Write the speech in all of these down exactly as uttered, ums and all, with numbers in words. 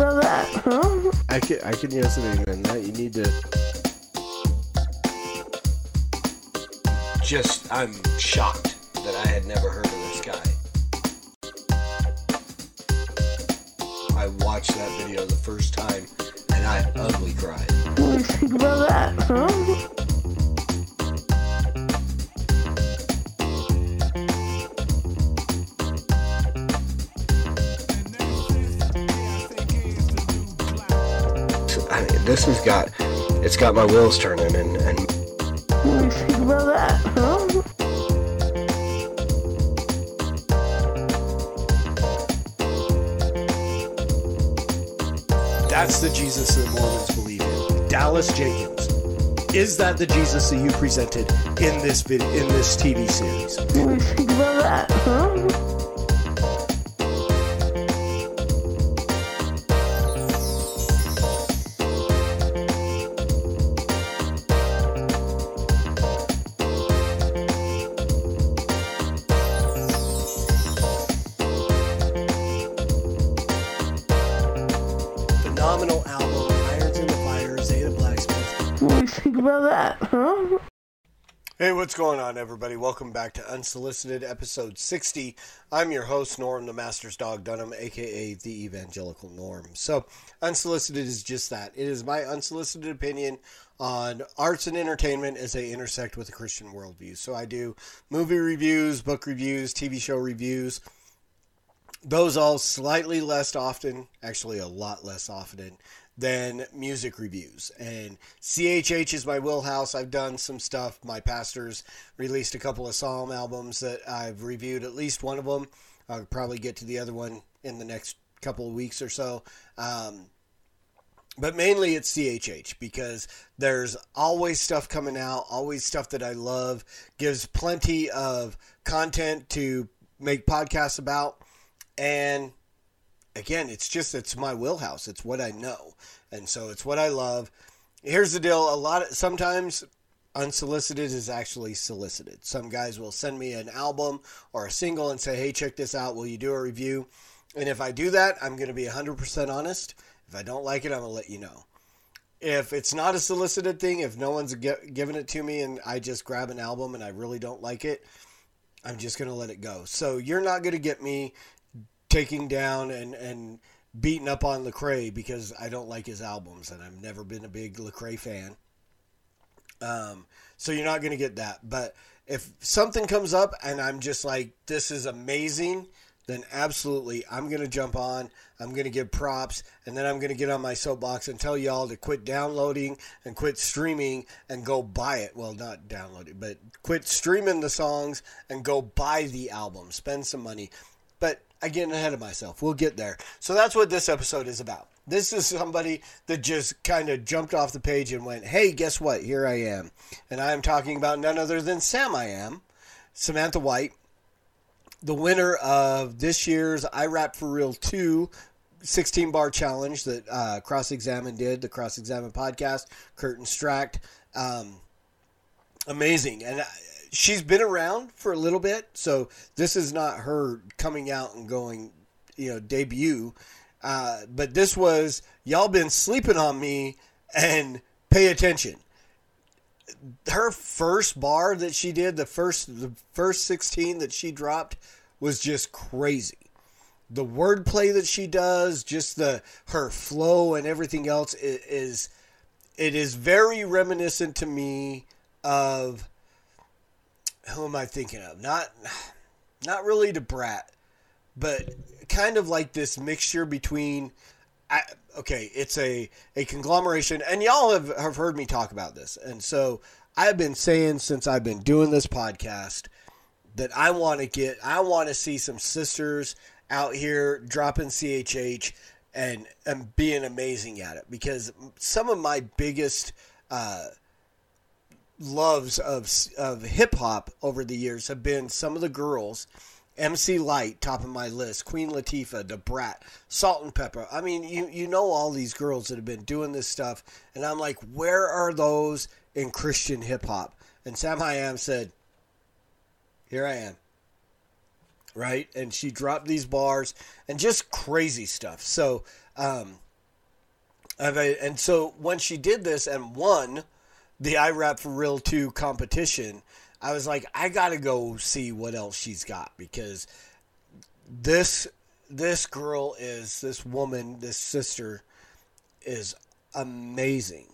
brother? Huh? I can I can hear something, man. Now you need to. Just, I'm shocked that I had never heard of this guy. I watched that video the first time, and I ugly cried. What do you think about that? Huh? This has got, it's got my wheels turning and, and that's the Jesus that Mormons believe in. Dallas Jenkins. Is that the Jesus that you presented in this vid- in this T V series? Hey, what's going on, everybody? Welcome back to Unsolicited, episode sixty. I'm your host, Norm, the Master's Dog Dunham, a k a the Evangelical Norm. So, Unsolicited is just that. It is my unsolicited opinion on arts and entertainment as they intersect with the Christian worldview. So I do movie reviews, book reviews, T V show reviews. Those all slightly less often, actually a lot less often, than music reviews. And C H H is my wheelhouse. I've done some stuff. My pastor's released a couple of Psalm albums that I've reviewed, at least one of them. I'll probably get to the other one in the next couple of weeks or so. Um, but mainly it's C H H because there's always stuff coming out, always stuff that I love, gives plenty of content to make podcasts about. And again, it's just, it's my wheelhouse. It's what I know. And so it's what I love. Here's the deal. A lot of, sometimes unsolicited is actually solicited. Some guys will send me an album or a single and say, hey, check this out. Will you do a review? And if I do that, I'm going to be one hundred percent honest. If I don't like it, I'm going to let you know. If it's not a solicited thing, if no one's get, giving it to me and I just grab an album and I really don't like it, I'm just going to let it go. So you're not going to get me taking down and, and beating up on Lecrae because I don't like his albums and I've never been a big Lecrae fan. Um, so you're not going to get that. But if something comes up and I'm just like, this is amazing, then absolutely I'm going to jump on. I'm going to give props and then I'm going to get on my soapbox and tell y'all to quit downloading and quit streaming and go buy it. Well, not download it, but quit streaming the songs and go buy the album. Spend some money. But I get ahead of myself. We'll get there. So that's what this episode is about. This is somebody that just kind of jumped off the page and went, hey, guess what? Here I am. And I am talking about none other than Sam I Am, Samantha White, the winner of this year's I Rap For Real two sixteen-bar challenge that uh, Cross-Examined did, the Cross-Examined podcast, Kurt and Strack. Um, amazing. And I, she's been around for a little bit, so this is not her coming out and going, you know, debut. Uh, but this was, y'all been sleeping on me and pay attention. Her first bar that she did, the first the first sixteen that she dropped was just crazy. The wordplay that she does, just the her flow and everything else is, it is very reminiscent to me of... Who am I thinking of? Not not really the Brat, but kind of like this mixture between, I, okay, it's a, a conglomeration, and y'all have, have heard me talk about this. And so I've been saying since I've been doing this podcast that I want to get, I want to see some sisters out here dropping C H H and, and being amazing at it. Because some of my biggest... Uh, loves of of hip-hop over the years have been some of the girls. M C Lyte, top of my list. Queen Latifah, the Brat, Salt-N-Pepa. I mean, you you know all these girls that have been doing this stuff. And I'm like, where are those in Christian hip-hop? And Sam I Am said, here I am. Right? And she dropped these bars and just crazy stuff. So um, And so when she did this and won the I Rap For Real two competition, I was like, I got to go see what else she's got, because this this girl is, this woman, this sister is amazing.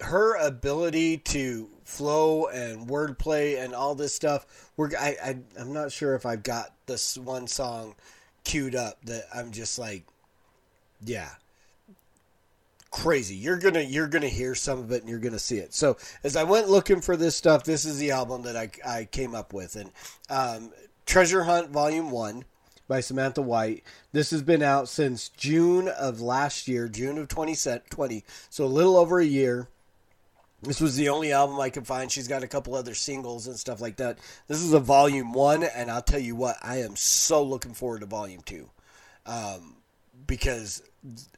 Her ability to flow and wordplay and all this stuff, we're, I, I, I'm not sure if I've got this one song queued up that I'm just like, yeah. Crazy. You're gonna you're gonna hear some of it and you're gonna see it. So as I went looking for this stuff, this is the album that I I came up with, and um, Treasure Hunt Volume One by Samantha White. This has been out since June of last year, June of twenty twenty. So a little over a year. This was the only album I could find. She's got a couple other singles and stuff like that. This is a Volume One, and I'll tell you what, I am so looking forward to Volume Two, um, because.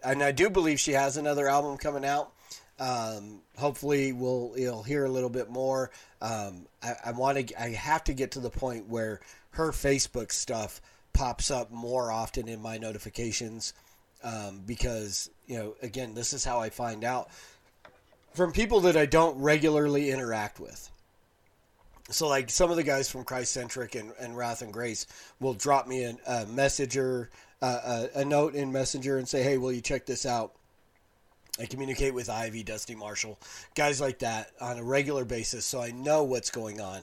And I do believe she has another album coming out. Um, hopefully, we'll you'll hear a little bit more. Um, I, I want to. I have to get to the point where her Facebook stuff pops up more often in my notifications, um, because you know, again, this is how I find out from people that I don't regularly interact with. So, like some of the guys from Christ Centric and, and Wrath and Grace will drop me an, a messenger. Uh, a, a note in Messenger and say, hey, will you check this out? I communicate with Ivy, Dusty Marshall, guys like that on a regular basis, so I know what's going on.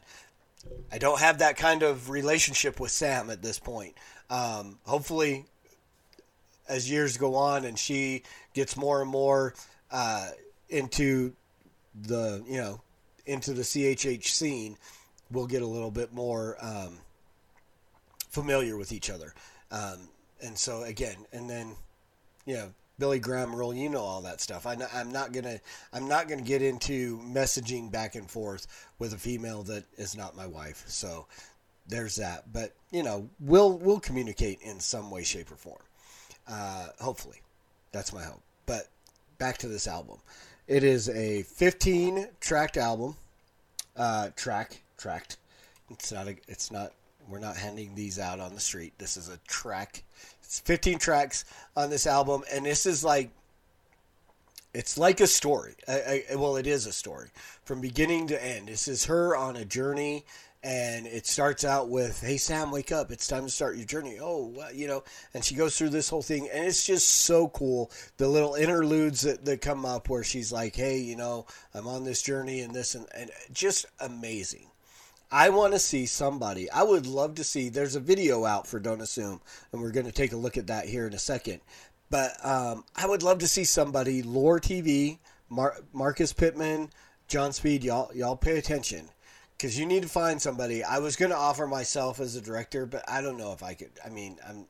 I don't have that kind of relationship with Sam at this point. Um, hopefully, as years go on and she gets more and more uh, into the, you know, into the C H H scene, we'll get a little bit more um, familiar with each other. Um, And so, again, and then, you know, Billy Graham rule, you know, all that stuff. I, I'm not going to I'm not going to get into messaging back and forth with a female that is not my wife. So there's that. But, you know, we'll we'll communicate in some way, shape or form. Uh, hopefully. That's my hope. But back to this album. It is a fifteen tracked album. Uh, track tracked. It's not a, it's not. We're not handing these out on the street. This is a track. It's fifteen tracks on this album. And this is like, it's like a story. I, I, well, it is a story from beginning to end. This is her on a journey. And it starts out with, hey, Sam, wake up. It's time to start your journey. Oh, well, you know, and she goes through this whole thing. And it's just so cool. The little interludes that, that come up where she's like, hey, you know, I'm on this journey and this and, and just amazing. I want to see somebody. I would love to see. There's a video out for Don't Assume, and we're going to take a look at that here in a second. But um, I would love to see somebody. Lore T V, Mar- Marcus Pittman, John Speed. Y'all, y'all pay attention, because you need to find somebody. I was going to offer myself as a director, but I don't know if I could. I mean, I'm,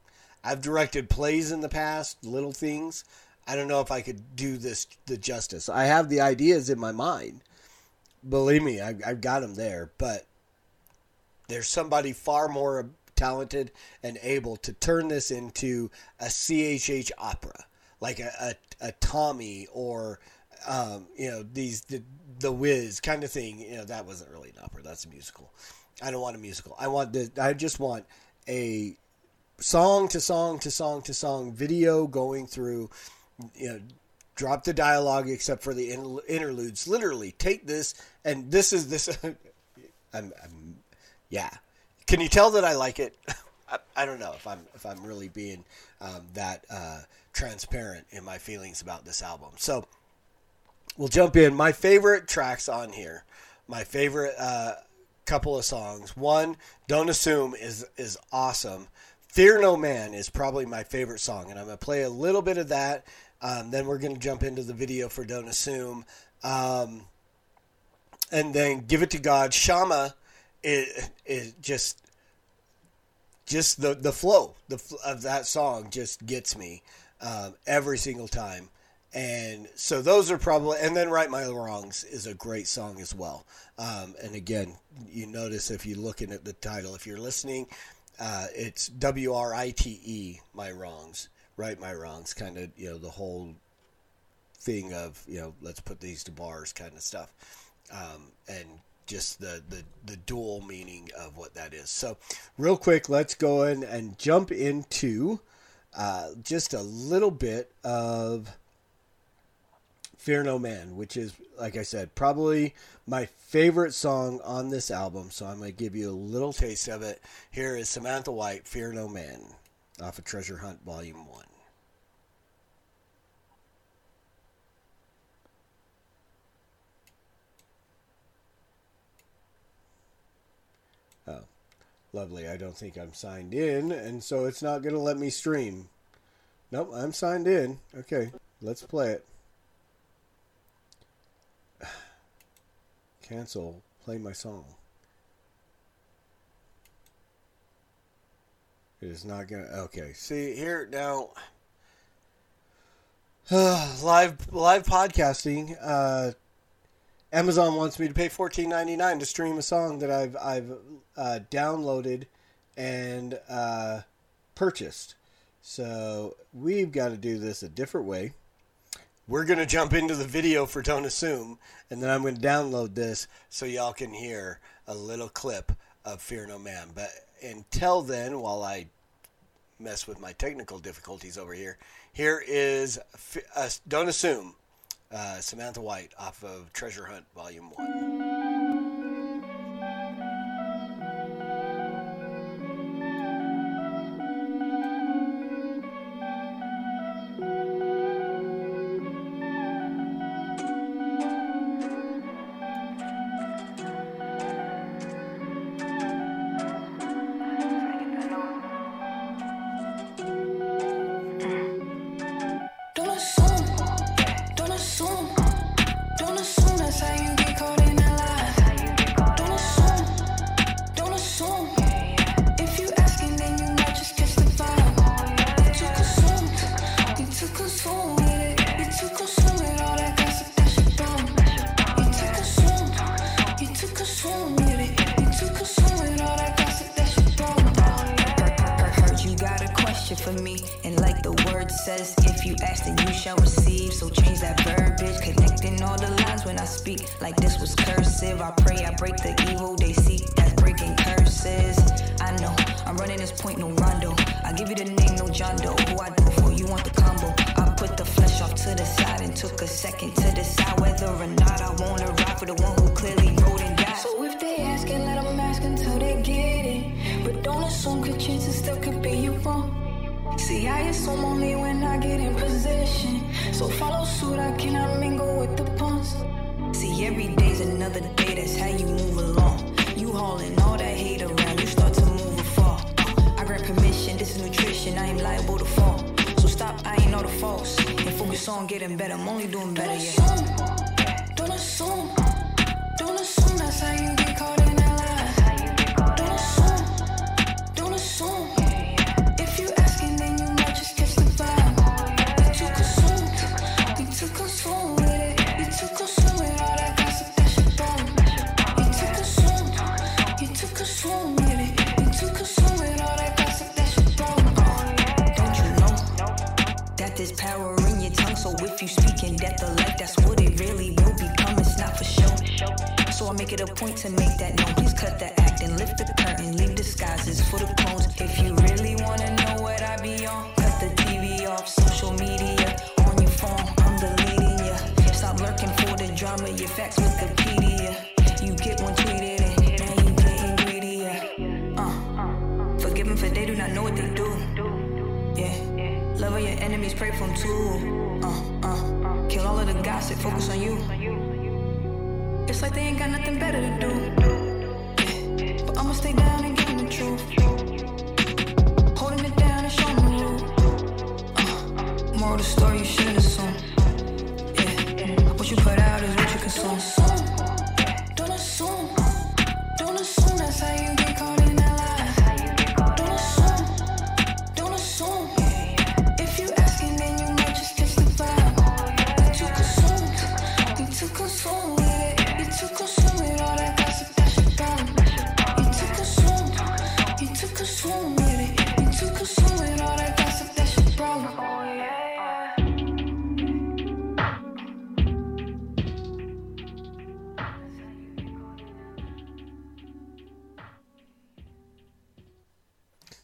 I've directed plays in the past, little things. I don't know if I could do this the justice. I have the ideas in my mind. Believe me, I, I've got them there, but. There's somebody far more talented and able to turn this into a C H H opera, like a, a, a Tommy or, um, you know, these the, the Wiz kind of thing. You know, that wasn't really an opera. That's a musical. I don't want a musical. I want the. I just want a song to song to song to song video going through, you know, drop the dialogue except for the interludes. Literally, take this and this is this. I'm. I'm Yeah. Can you tell that I like it? I, I don't know if I'm if I'm really being um, that uh, transparent in my feelings about this album. So we'll jump in. My favorite tracks on here, my favorite uh, couple of songs. One, Don't Assume is, is awesome. Fear No Man is probably my favorite song, and I'm going to play a little bit of that. Um, then we're going to jump into the video for Don't Assume. Um, and then Give It to God, Shama. It it just just the the flow the of that song just gets me um, every single time, and so those are probably. And then Right My Wrongs is a great song as well. Um, and again, you notice if you're looking at the title, if you're listening, uh, it's W R I T E My Wrongs, Right My Wrongs, kind of you know the whole thing of you know let's put these to bars kind of stuff, um, and. Just the, the, the dual meaning of what that is. So real quick, let's go in and jump into uh, just a little bit of Fear No Man, which is, like I said, probably my favorite song on this album. So I'm going to give you a little taste of it. Here is Samantha White, Fear No Man, off of Treasure Hunt Volume One. Oh, lovely. I don't think I'm signed in, and so it's not going to let me stream. Nope, I'm signed in. Okay, let's play it. Cancel. Play my song. It is not gonna. Okay. See here now. live live podcasting. Uh, Amazon wants me to pay fourteen ninety-nine to stream a song that I've I've uh, downloaded and uh, purchased. So we've got to do this a different way. We're going to jump into the video for Don't Assume, and then I'm going to download this so y'all can hear a little clip of Fear No Man. But until then, while I mess with my technical difficulties over here, here is uh, Don't Assume, uh, Samantha White off of Treasure Hunt Volume One.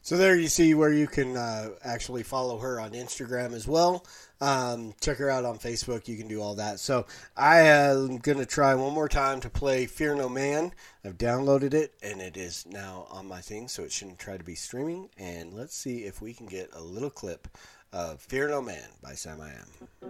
So there you see where you can uh, actually follow her on Instagram as well. Um, check her out on Facebook. You can do all that. So I am going to try one more time to play Fear No Man. I've downloaded it, and it is now on my thing, so it shouldn't try to be streaming. And let's see if we can get a little clip of Fear No Man by Sam I Am.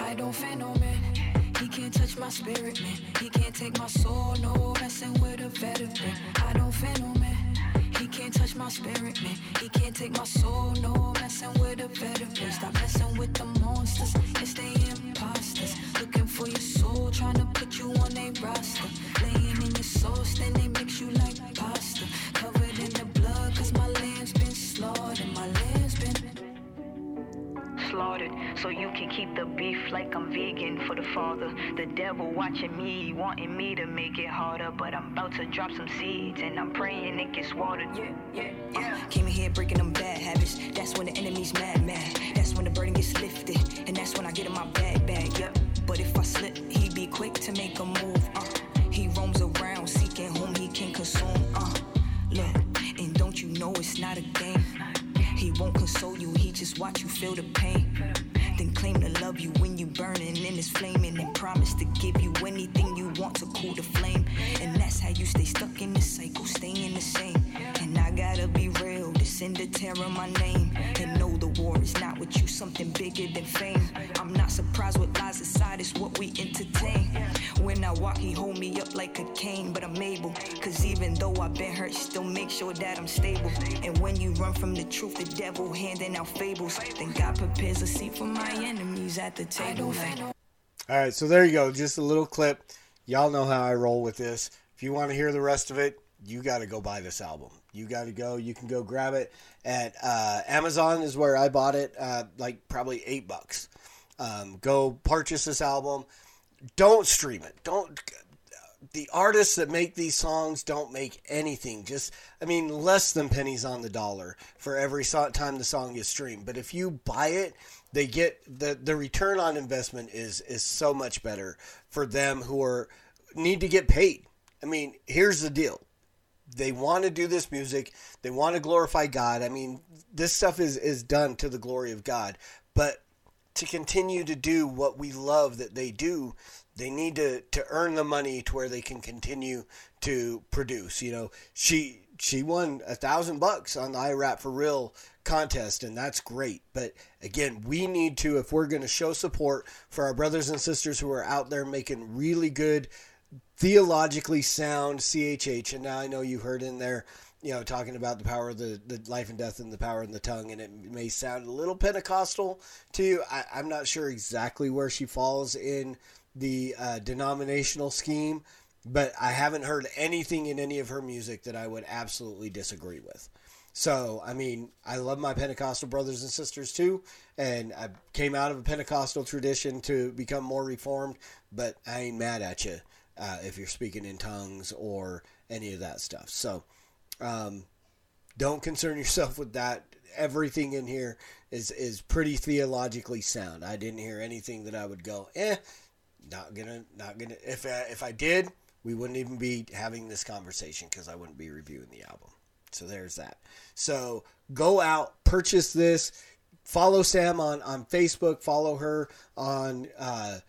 I don't fear no man, he can't touch my spirit, man. He can't take my soul, no, messing with a veteran. I don't fear no man, he can't touch my spirit, man. He can't take my soul, no, messing with a veteran. Stop messing with the monsters, it's the imposters. Looking for your soul, trying to put you on a roster. Laying in your sauce, then they mix you like pasta. Covered in the blood, cause my lamb's been slaughtered, my lamb's been... slaughtered, so you can keep the beef like I'm vegan for the father. The devil watching me, wanting me to make it harder, but I'm about to drop some seeds and I'm praying it gets watered. Yeah, yeah, yeah. Uh, came in here breaking them bad habits. That's when the enemy's mad, mad. That's when the burden gets lifted, and that's when I get in my bag, bag. Yep. But if I slip, he be quick to make a move. Uh, he roams around seeking whom he can consume. Uh, look, and don't you know it's not a game? He won't console you, he just watch you feel the pain. Then claim to love you when you burning in his flaming, and promise to give you anything you want to cool the flame. And that's how you stay stuck in the cycle, staying the same. And I gotta be real, this in the terror of my name. And know the war is not with you, something bigger than fame. I'm not surprised what lies inside is what we entertain. When I walk, he hold me up like a cane, but I'm able. Cause even though I've been hurt, still make sure that I'm stable. And when you run from the truth, the devil handing out fables. Then God prepares a seat for my enemies at the table. Alright, so there you go. Just a little clip. Y'all know how I roll with this. If you want to hear the rest of it, you got to go buy this album. You got to go. You can go grab it at uh, Amazon is where I bought it. Uh, like probably eight bucks. Um, go purchase this album. Don't stream it. Don't. The artists that make these songs don't make anything. Just, I mean, less than pennies on the dollar for every so- time the song is streamed. But if you buy it, they get the the return on investment is is so much better for them who are need to get paid. I mean, here's the deal. They want to do this music. They want to glorify God. I mean, this stuff is is done to the glory of God. But to continue to do what we love that they do, they need to, to earn the money to where they can continue to produce. You know, she she won a thousand bucks on the I Rap For Real contest, and that's great. But again, we need to, if we're going to show support for our brothers and sisters who are out there making really good, theologically sound C H H. And now I know you heard in there, you know, talking about the power of the, the life and death and the power in the tongue, and it may sound a little Pentecostal to you. I, I'm not sure exactly where she falls in the uh, denominational scheme, but I haven't heard anything in any of her music that I would absolutely disagree with. So, I mean, I love my Pentecostal brothers and sisters too, and I came out of a Pentecostal tradition to become more Reformed, but I ain't mad at you uh, if you're speaking in tongues or any of that stuff. So, Um, don't concern yourself with that. Everything in here is, is pretty theologically sound. I didn't hear anything that I would go, eh, not gonna, not gonna, if, uh, if I did, we wouldn't even be having this conversation because I wouldn't be reviewing the album. So there's that. So go out, purchase this, follow Sam on, on Facebook, follow her on, uh,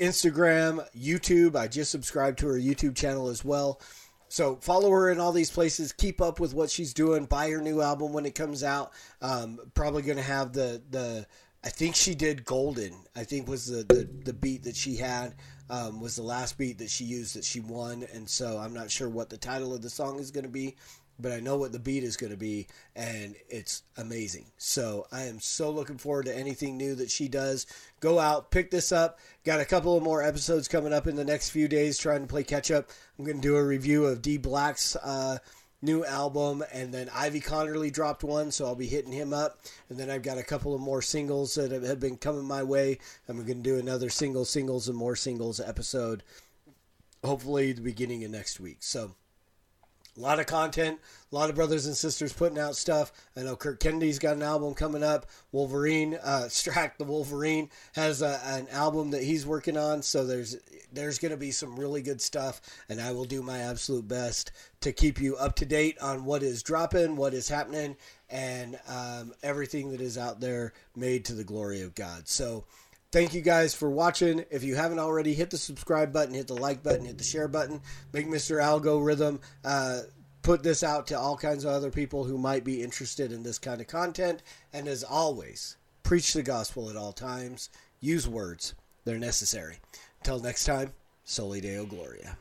Instagram, YouTube. I just subscribed to her YouTube channel as well. So follow her in all these places. Keep up with what she's doing. Buy her new album when it comes out. Um, probably going to have the, the I think she did Golden, I think was the, the, the beat that she had, um, was the last beat that she used that she won. And so I'm not sure what the title of the song is going to be, but I know what the beat is going to be, and it's amazing. So I am so looking forward to anything new that she does. Go out, pick this up. Got a couple of more episodes coming up in the next few days, trying to play catch up. I'm going to do a review of D Black's uh, new album, and then Ivy Connerly dropped one, so I'll be hitting him up. And then I've got a couple of more singles that have been coming my way. I'm going to do another single, singles, and more singles episode, hopefully the beginning of next week. So A lot of content, a lot of brothers and sisters putting out stuff. I know Kirk Kennedy's got an album coming up. Wolverine, uh, Strack the Wolverine has a, an album that he's working on. So there's there's going to be some really good stuff, and I will do my absolute best to keep you up to date on what is dropping, what is happening, and um, everything that is out there made to the glory of God. So thank you guys for watching. If you haven't already, hit the subscribe button, hit the like button, hit the share button. Big Mister Algorithm uh, put this out to all kinds of other people who might be interested in this kind of content. And as always, preach the gospel at all times. Use words. They're necessary. Until next time, Soli Deo Gloria.